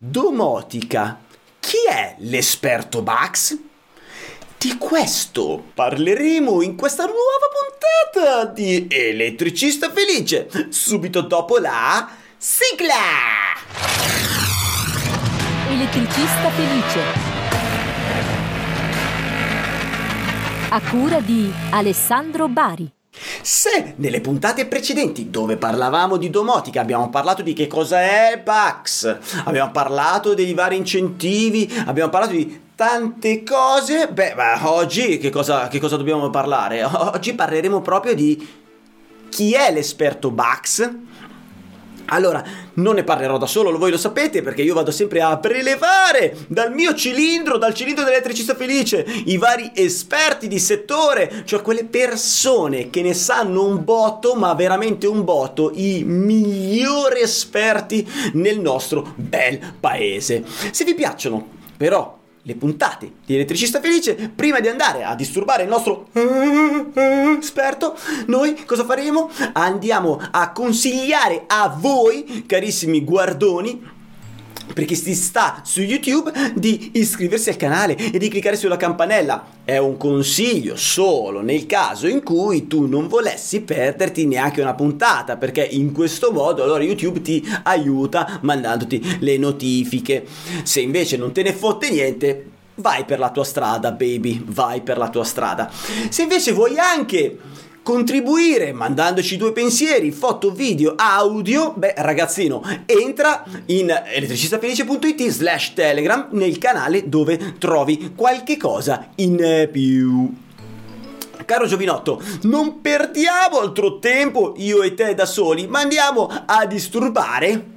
Domotica. Chi è l'esperto BACS? Di questo parleremo in questa nuova puntata di Elettricista Felice, subito dopo la sigla! Elettricista Felice, a cura di Alessandro Bari. Se nelle puntate precedenti, dove parlavamo di domotica, abbiamo parlato di che cosa è il BACS, abbiamo parlato dei vari incentivi, abbiamo parlato di tante cose, oggi che cosa dobbiamo parlare? Oggi parleremo proprio di chi è l'esperto BACS. Allora, non ne parlerò da solo, voi lo sapete, perché io vado sempre a prelevare dal mio cilindro, dal cilindro dell'elettricista felice, i vari esperti di settore, cioè quelle persone che ne sanno un botto, ma veramente un botto, i migliori esperti nel nostro bel paese. Se vi piacciono, però, le puntate di Elettricista Felice, prima di andare a disturbare il nostro esperto, noi cosa faremo? Andiamo a consigliare a voi, carissimi guardoni, per chi si sta su YouTube, di iscriversi al canale e di cliccare sulla campanella. È un consiglio solo nel caso in cui tu non volessi perderti neanche una puntata, perché in questo modo allora YouTube ti aiuta mandandoti le notifiche. Se invece non te ne fotte niente, vai per la tua strada, baby, vai per la tua strada. Se invece vuoi anche contribuire mandandoci due pensieri, foto, video, audio, ragazzino, entra in elettricistafelice.it/telegram nel canale dove trovi qualche cosa in più. Caro Giovinotto, non perdiamo altro tempo io e te da soli, ma andiamo a disturbare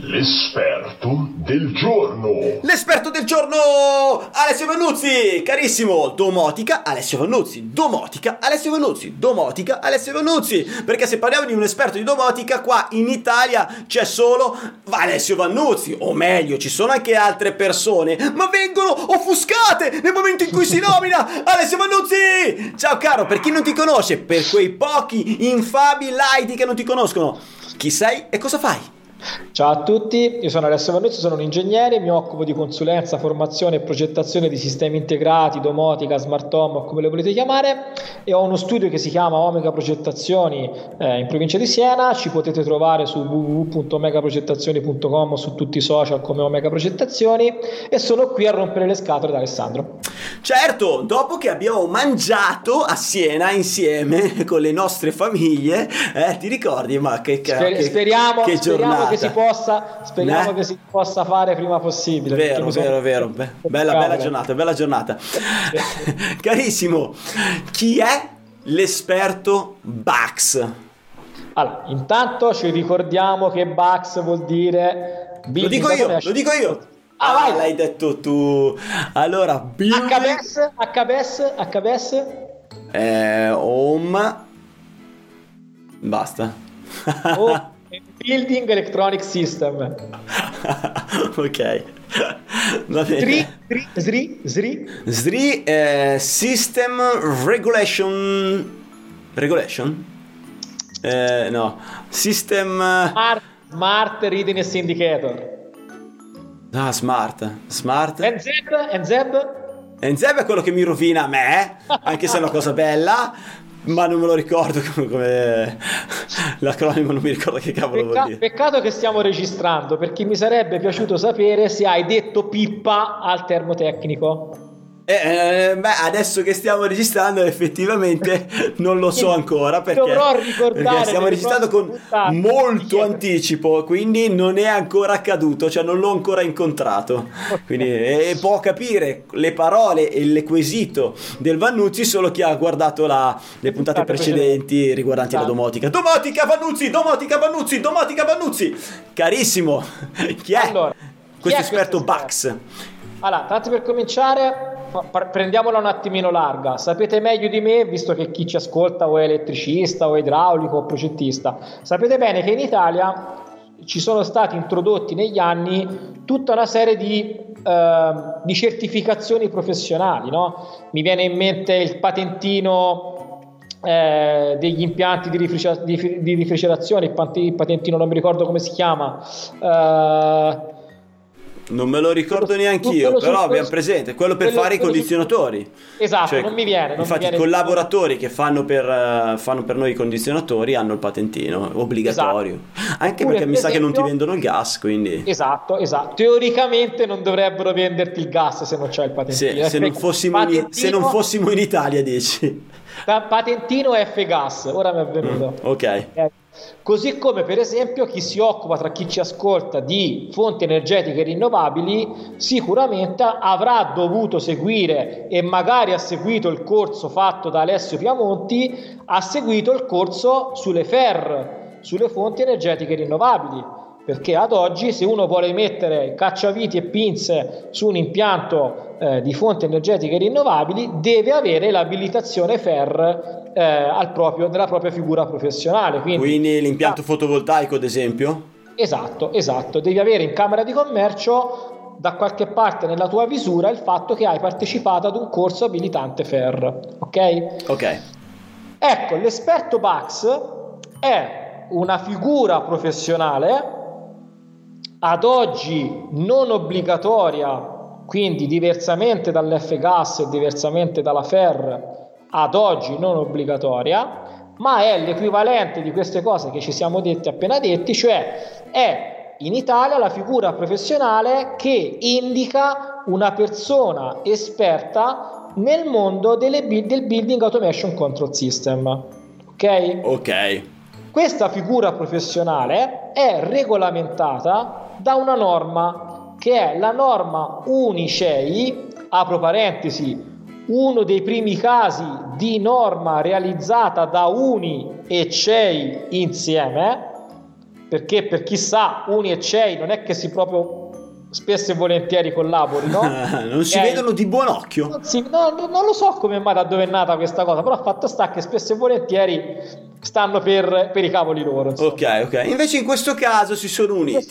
l'esperto del giorno. L'esperto del giorno, Alessio Vannuzzi, carissimo. Domotica, Alessio Vannuzzi. Domotica, Alessio Vannuzzi. Domotica, Alessio Vannuzzi. Perché se parliamo di un esperto di domotica, qua in Italia c'è solo Alessio Vannuzzi. O meglio, ci sono anche altre persone, ma vengono offuscate nel momento in cui si nomina Alessio Vannuzzi. Ciao caro, per chi non ti conosce, per quei pochi infabi laidi che non ti conoscono, chi sei e cosa fai? Ciao a tutti, io sono Alessio Vannuzzi, sono un ingegnere, mi occupo di consulenza, formazione e progettazione di sistemi integrati, domotica, smart home, come le volete chiamare, e ho uno studio che si chiama Omega Progettazioni in provincia di Siena. Ci potete trovare su www.omegaprogettazioni.com, su tutti i social come Omega Progettazioni, e sono qui a rompere le scatole da Alessandro. Certo, dopo che abbiamo mangiato a Siena insieme con le nostre famiglie, ti ricordi? Ma che giornata! Speriamo che si possa fare prima possibile. Vero. Bella giornata. Carissimo, chi è l'esperto BACS? Allora, intanto ci ricordiamo che BACS vuol dire... Lo dico io. Ah, vai. L'hai detto tu. Allora, HBS. Home. Basta. Oh. Building Electronic System. Ok. Va bene. SRI System Regulation? No. System Smart Readiness Indicator. Ah, Smart. NZEB è quello che mi rovina a me, anche se è una cosa bella, ma non me lo ricordo come l'acronimo, non mi ricordo che cavolo vuol dire. Peccato che stiamo registrando, perché mi sarebbe piaciuto sapere se hai detto pippa al termotecnico. Adesso che stiamo registrando effettivamente non lo so ancora, perché stiamo registrando con molto anticipo, quindi non è ancora accaduto, cioè non l'ho ancora incontrato, quindi può capire le parole e il quesito del Vannuzzi solo chi ha guardato le puntate precedenti riguardanti la domotica. Domotica Vannuzzi, carissimo, chi è questo esperto BACS? Allora, tanto per cominciare, prendiamola un attimino larga. Sapete meglio di me, visto che chi ci ascolta o è elettricista o è idraulico o progettista, sapete bene che in Italia ci sono stati introdotti negli anni tutta una serie di certificazioni professionali, no? Mi viene in mente il patentino degli impianti di rifrigerazione, il patentino non mi ricordo come si chiama, Non me lo ricordo neanche io, però abbiamo presente quello per fare i condizionatori. Esatto, cioè, non mi viene. Non infatti, i collaboratori che fanno per noi i condizionatori hanno il patentino obbligatorio. Esatto. Anche pure perché per mi sa che non ti vendono il gas, quindi. Esatto. Teoricamente non dovrebbero venderti il gas se non c'è il patentino. Se non fossimo in Italia, dici. Patentino F-gas, ora mi è venuto. Ok. Così come per esempio chi si occupa tra chi ci ascolta di fonti energetiche rinnovabili sicuramente avrà dovuto seguire, e magari ha seguito il corso fatto da Alessio Piamonti, ha seguito il corso sulle FER, sulle fonti energetiche rinnovabili, perché ad oggi se uno vuole mettere cacciaviti e pinze su un impianto di fonti energetiche rinnovabili deve avere l'abilitazione FER nella propria figura professionale. Quindi l'impianto fotovoltaico, ad esempio? Esatto, devi avere in Camera di Commercio da qualche parte nella tua visura il fatto che hai partecipato ad un corso abilitante FER, ok? Ecco, l'esperto BACS è una figura professionale ad oggi non obbligatoria, quindi diversamente dall'F-Gas e diversamente dalla FER, ad oggi non obbligatoria, ma è l'equivalente di queste cose che ci siamo appena detti, cioè è in Italia la figura professionale che indica una persona esperta nel mondo del Building Automation Control System, ok? Questa figura professionale è regolamentata da una norma che è la norma UNI/CEI, apro parentesi, uno dei primi casi di norma realizzata da UNI e CEI insieme, perché per chi sa UNI e CEI non è che si proprio spesso e volentieri collaborino, non si vedono di buon occhio, non lo so come mai, da dove è nata questa cosa, però fatto sta che spesso e volentieri stanno per i cavoli loro, insomma. Ok, invece in questo caso si sono uniti.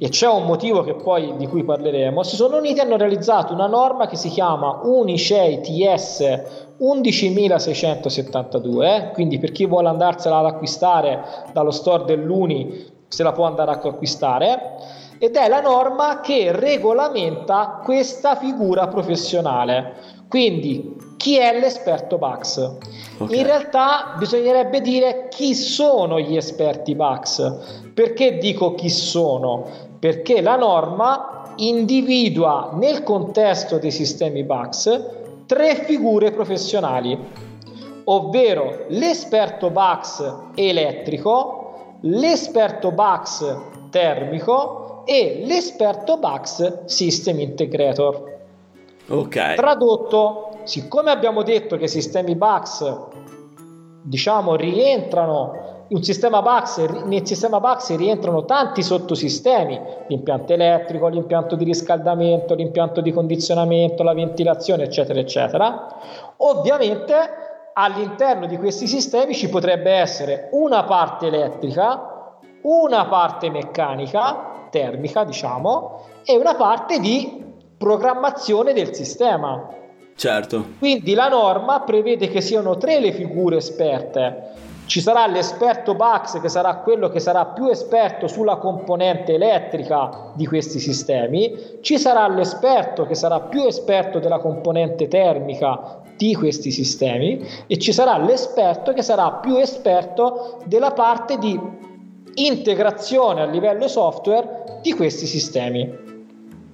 E c'è un motivo di cui parleremo. Si sono uniti e hanno realizzato una norma che si chiama UNI/CEI TS 11672, quindi per chi vuole andarsela ad acquistare dallo store dell'Uni se la può andare a acquistare, ed è la norma che regolamenta questa figura professionale, quindi chi è l'esperto BACS. In realtà bisognerebbe dire chi sono gli esperti BACS. Perché dico chi sono? Perché la norma individua nel contesto dei sistemi BACS tre figure professionali, ovvero l'esperto BACS elettrico, l'esperto BACS termico e l'esperto BACS System Integrator. Tradotto, siccome abbiamo detto che i sistemi BACS rientrano nel sistema BACS rientrano tanti sottosistemi: l'impianto elettrico, l'impianto di riscaldamento, l'impianto di condizionamento, la ventilazione, eccetera. Ovviamente all'interno di questi sistemi ci potrebbe essere una parte elettrica, una parte meccanica, termica e una parte di programmazione del sistema. Certo. Quindi la norma prevede che siano tre le figure esperte. Ci sarà l'esperto BACS, che sarà quello che sarà più esperto sulla componente elettrica di questi sistemi, ci sarà l'esperto che sarà più esperto della componente termica di questi sistemi e ci sarà l'esperto che sarà più esperto della parte di integrazione a livello software di questi sistemi.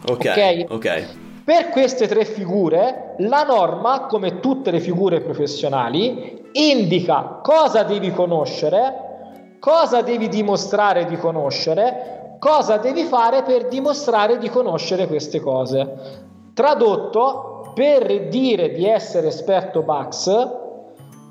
Ok. Per queste tre figure la norma, come tutte le figure professionali, indica cosa devi conoscere, cosa devi dimostrare di conoscere, cosa devi fare per dimostrare di conoscere queste cose. Tradotto, per dire di essere esperto BACS,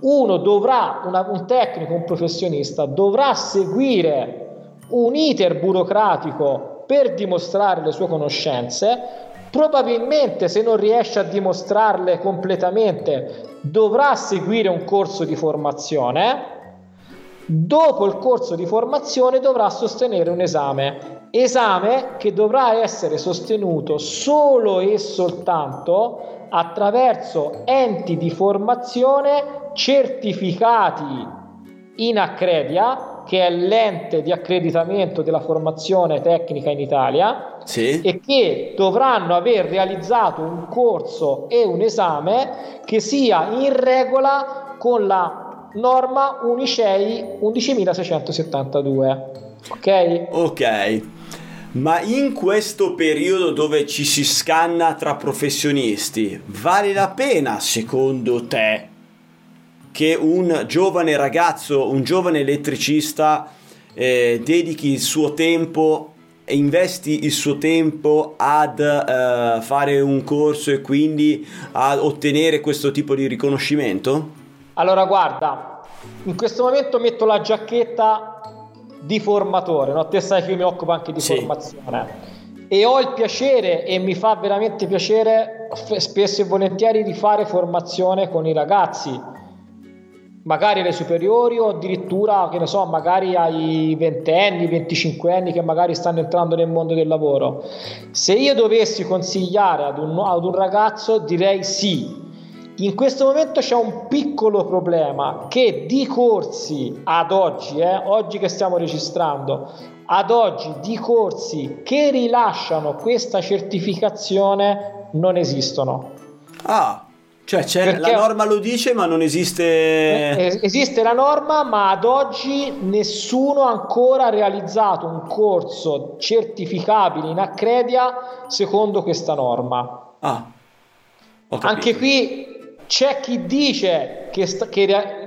uno dovrà, un tecnico, un professionista, dovrà seguire un iter burocratico per dimostrare le sue conoscenze. Probabilmente, se non riesce a dimostrarle completamente, dovrà seguire un corso di formazione. Dopo il corso di formazione dovrà sostenere un esame che dovrà essere sostenuto solo e soltanto attraverso enti di formazione certificati in Accredia che è l'ente di accreditamento della formazione tecnica in Italia, sì, e che dovranno aver realizzato un corso e un esame che sia in regola con la norma UNI/CEI 11672. Ok? Ok. Ma in questo periodo dove ci si scanna tra professionisti, vale la pena secondo te che un giovane ragazzo, un giovane elettricista dedichi il suo tempo e investi il suo tempo ad fare un corso e quindi ad ottenere questo tipo di riconoscimento? Allora guarda, in questo momento metto la giacchetta di formatore, no? Te sai che io mi occupo anche di, sì, formazione, e ho il piacere, e mi fa veramente piacere spesso e volentieri, di fare formazione con i ragazzi, magari alle superiori o addirittura, che ne so, magari ai ventenni, 25 anni, che magari stanno entrando nel mondo del lavoro. Se io dovessi consigliare ad un ragazzo, direi sì. In questo momento c'è un piccolo problema, che di corsi ad oggi, oggi che stiamo registrando, ad oggi di corsi che rilasciano questa certificazione non esistono. Ah, cioè c'è, la norma lo dice, ma non esiste. Esiste la norma, ma ad oggi nessuno ancora ha realizzato un corso certificabile in Accredia secondo questa norma. Ah, anche qui c'è chi dice che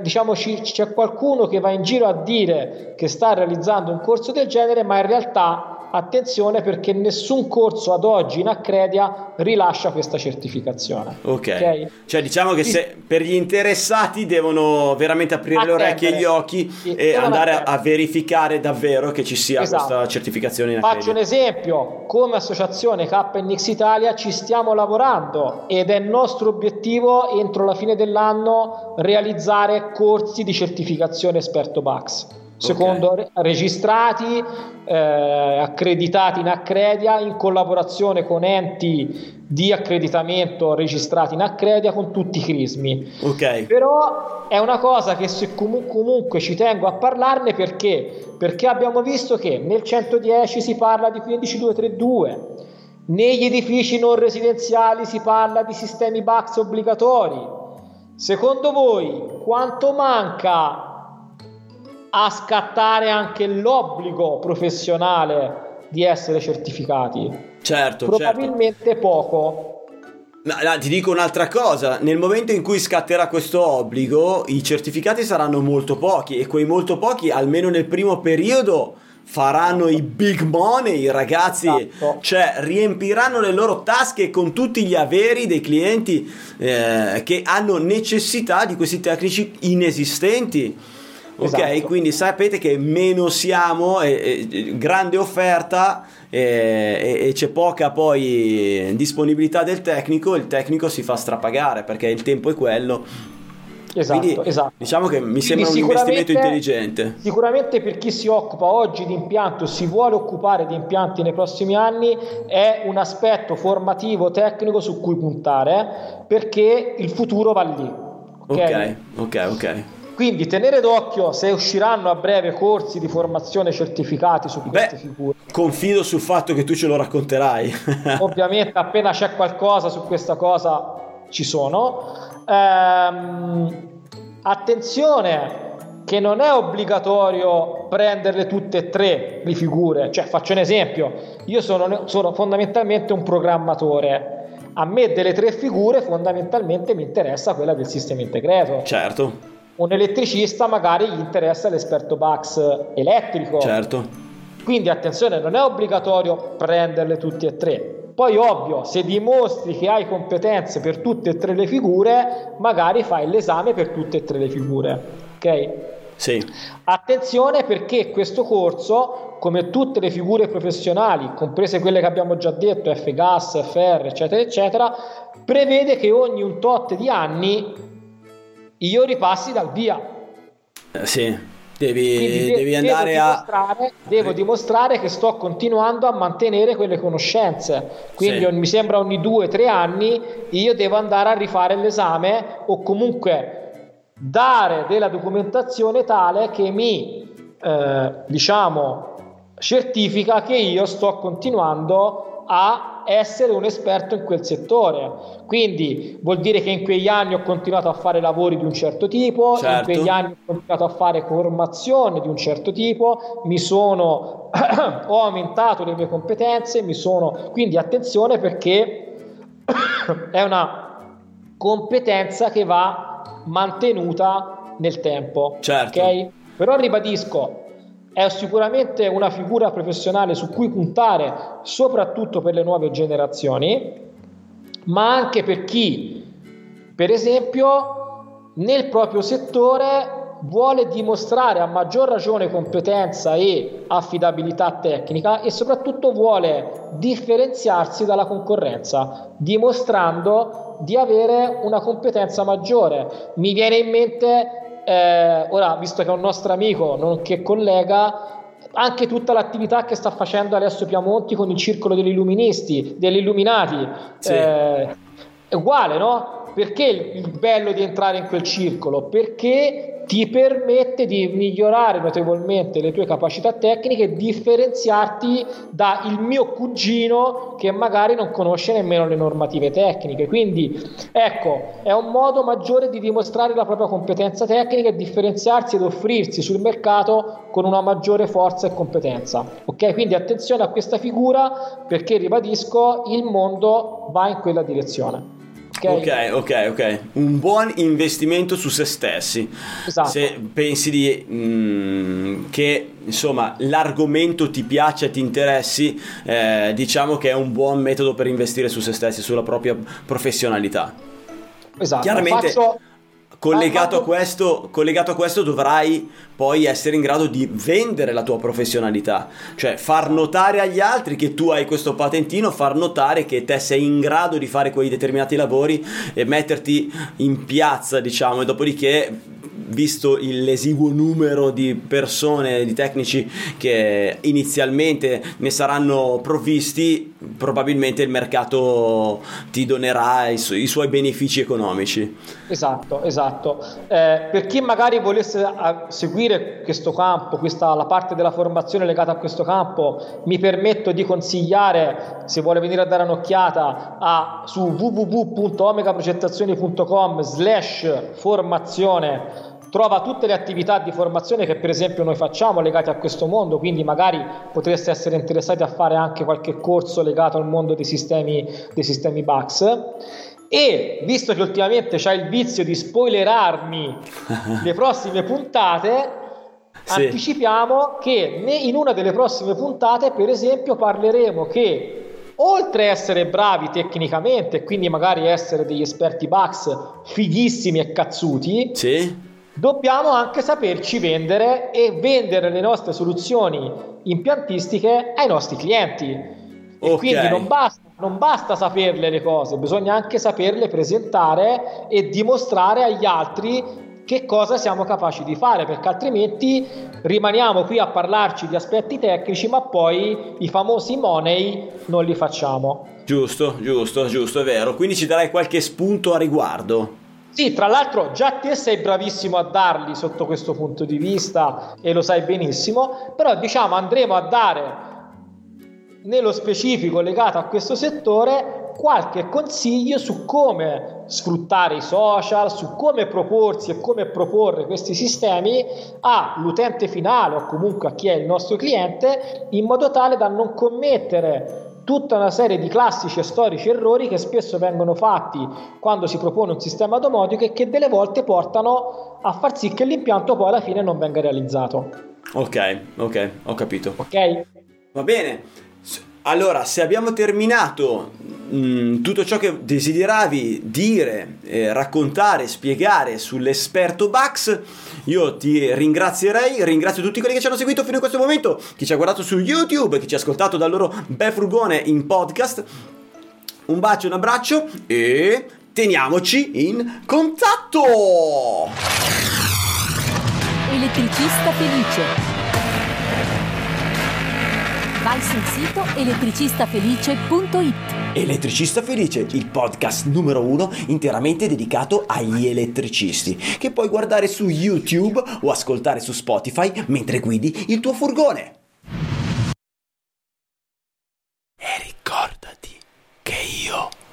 diciamo, c'è qualcuno che va in giro a dire che sta realizzando un corso del genere, ma in realtà attenzione, perché nessun corso ad oggi in Accredia rilascia questa certificazione. Ok. Cioè diciamo che se per gli interessati devono veramente aprire le orecchie e gli occhi, sì, e andare a verificare davvero che ci sia, esatto, questa certificazione in Accredia. Faccio un esempio: come associazione KNX Italia ci stiamo lavorando ed è nostro obiettivo entro la fine dell'anno realizzare corsi di certificazione esperto BACS. Secondo, okay, registrati, accreditati in Accredia, in collaborazione con enti di accreditamento registrati in Accredia, con tutti i crismi. Okay. Però è una cosa che comunque ci tengo a parlarne, perché abbiamo visto che nel 110 si parla di 15232, negli edifici non residenziali si parla di sistemi BACS obbligatori. Secondo voi quanto manca a scattare anche l'obbligo professionale di essere certificati? Certo, probabilmente, certo, poco. No, ti dico un'altra cosa: nel momento in cui scatterà questo obbligo, i certificati saranno molto pochi, e quei molto pochi, almeno nel primo periodo, faranno i big money, i ragazzi, esatto, cioè riempiranno le loro tasche con tutti gli averi dei clienti che hanno necessità di questi tecnici inesistenti. Ok, esatto. Quindi sapete che meno siamo, grande offerta, e c'è poca poi disponibilità del tecnico, il tecnico si fa strapagare perché il tempo è quello. Esatto, quindi, esatto, diciamo che mi sembra un investimento intelligente. Sicuramente per chi si occupa oggi di impianto, si vuole occupare di impianti nei prossimi anni, è un aspetto formativo, tecnico su cui puntare, perché il futuro va lì. Ok. Quindi tenere d'occhio se usciranno a breve corsi di formazione certificati su queste figure. Confido sul fatto che tu ce lo racconterai. Ovviamente appena c'è qualcosa su questa cosa ci sono. Attenzione che non è obbligatorio prenderle tutte e tre le figure. Cioè, faccio un esempio: io sono fondamentalmente un programmatore. A me delle tre figure fondamentalmente mi interessa quella del sistema integrato. Certo. Un elettricista magari gli interessa l'esperto BACS elettrico. Certo. Quindi attenzione, non è obbligatorio prenderle tutte e tre. Poi ovvio, se dimostri che hai competenze per tutte e tre le figure, magari fai l'esame per tutte e tre le figure. Ok? Sì. Attenzione, perché questo corso, come tutte le figure professionali, comprese quelle che abbiamo già detto, F-Gas, FR, eccetera, eccetera, prevede che ogni un tot di anni io ripassi dal via. Sì, devi andare devo dimostrare che sto continuando a mantenere quelle conoscenze. Quindi sì, mi sembra ogni 2-3 anni io devo andare a rifare l'esame, o comunque dare della documentazione tale che mi diciamo certifica che io sto continuando a essere un esperto in quel settore, quindi vuol dire che in quegli anni ho continuato a fare lavori di un certo tipo, certo. In quegli anni ho continuato a fare formazione di un certo tipo, ho aumentato le mie competenze, quindi attenzione, perché è una competenza che va mantenuta nel tempo, certo. Okay? Però ribadisco, è sicuramente una figura professionale su cui puntare, soprattutto per le nuove generazioni, ma anche per chi, per esempio, nel proprio settore vuole dimostrare a maggior ragione competenza e affidabilità tecnica e soprattutto vuole differenziarsi dalla concorrenza, dimostrando di avere una competenza maggiore. Mi viene in mente... ora, visto che è un nostro amico nonché collega, anche tutta l'attività che sta facendo Alessio Piamonti con il circolo degli illuministi, degli illuminati, sì. È uguale, no? Perché il bello di entrare in quel circolo? Perché ti permette di migliorare notevolmente le tue capacità tecniche e differenziarti da il mio cugino che magari non conosce nemmeno le normative tecniche. Quindi ecco, è un modo maggiore di dimostrare la propria competenza tecnica e differenziarsi ed offrirsi sul mercato con una maggiore forza e competenza. Ok, quindi attenzione a questa figura, perché ribadisco, il mondo va in quella direzione. Okay. Ok. Un buon investimento su se stessi. Esatto. Se pensi che insomma l'argomento ti piace, ti interessi, diciamo che è un buon metodo per investire su se stessi, sulla propria professionalità. Esatto. Chiaramente collegato a questo dovrai poi essere in grado di vendere la tua professionalità, cioè far notare agli altri che tu hai questo patentino, far notare che te sei in grado di fare quei determinati lavori e metterti in piazza, diciamo, e dopodiché, visto l'esiguo numero di persone, di tecnici che inizialmente ne saranno provvisti, probabilmente il mercato ti donerà i suoi benefici economici. Esatto. Per chi magari volesse seguire questo campo, la parte della formazione legata a questo campo, mi permetto di consigliare, se vuole venire a dare un'occhiata, su www.omegaprogettazioni.com/formazione trova tutte le attività di formazione che per esempio noi facciamo legate a questo mondo, quindi magari potreste essere interessati a fare anche qualche corso legato al mondo dei sistemi BACS. E visto che ultimamente c'è il vizio di spoilerarmi le prossime puntate, sì. Anticipiamo che in una delle prossime puntate per esempio parleremo che, oltre a essere bravi tecnicamente, quindi magari essere degli esperti BACS fighissimi e cazzuti, sì, dobbiamo anche saperci vendere e vendere le nostre soluzioni impiantistiche ai nostri clienti. Okay. E quindi non basta saperle le cose, bisogna anche saperle presentare e dimostrare agli altri che cosa siamo capaci di fare, perché altrimenti rimaniamo qui a parlarci di aspetti tecnici, ma poi i famosi money non li facciamo. Giusto, è vero. Quindi ci darai qualche spunto a riguardo. Sì, tra l'altro già te sei bravissimo a darli sotto questo punto di vista e lo sai benissimo, però diciamo andremo a dare nello specifico legato a questo settore qualche consiglio su come sfruttare i social, su come proporsi e come proporre questi sistemi all'utente finale o comunque a chi è il nostro cliente, in modo tale da non commettere tutta una serie di classici e storici errori che spesso vengono fatti quando si propone un sistema domotico e che delle volte portano a far sì che l'impianto poi alla fine non venga realizzato. Ok, ho capito. Ok? Va bene. Allora, se abbiamo terminato tutto ciò che desideravi dire, raccontare, spiegare sull'esperto BACS, io ti ringrazio tutti quelli che ci hanno seguito fino a questo momento, chi ci ha guardato su YouTube, chi ci ha ascoltato dal loro bel furgone in podcast. Un bacio, un abbraccio e teniamoci in contatto. Elettricista felice. Vai sul sito elettricistafelice.it. Elettricista Felice, il podcast numero 1 interamente dedicato agli elettricisti, che puoi guardare su YouTube o ascoltare su Spotify mentre guidi il tuo furgone. E ricordati che io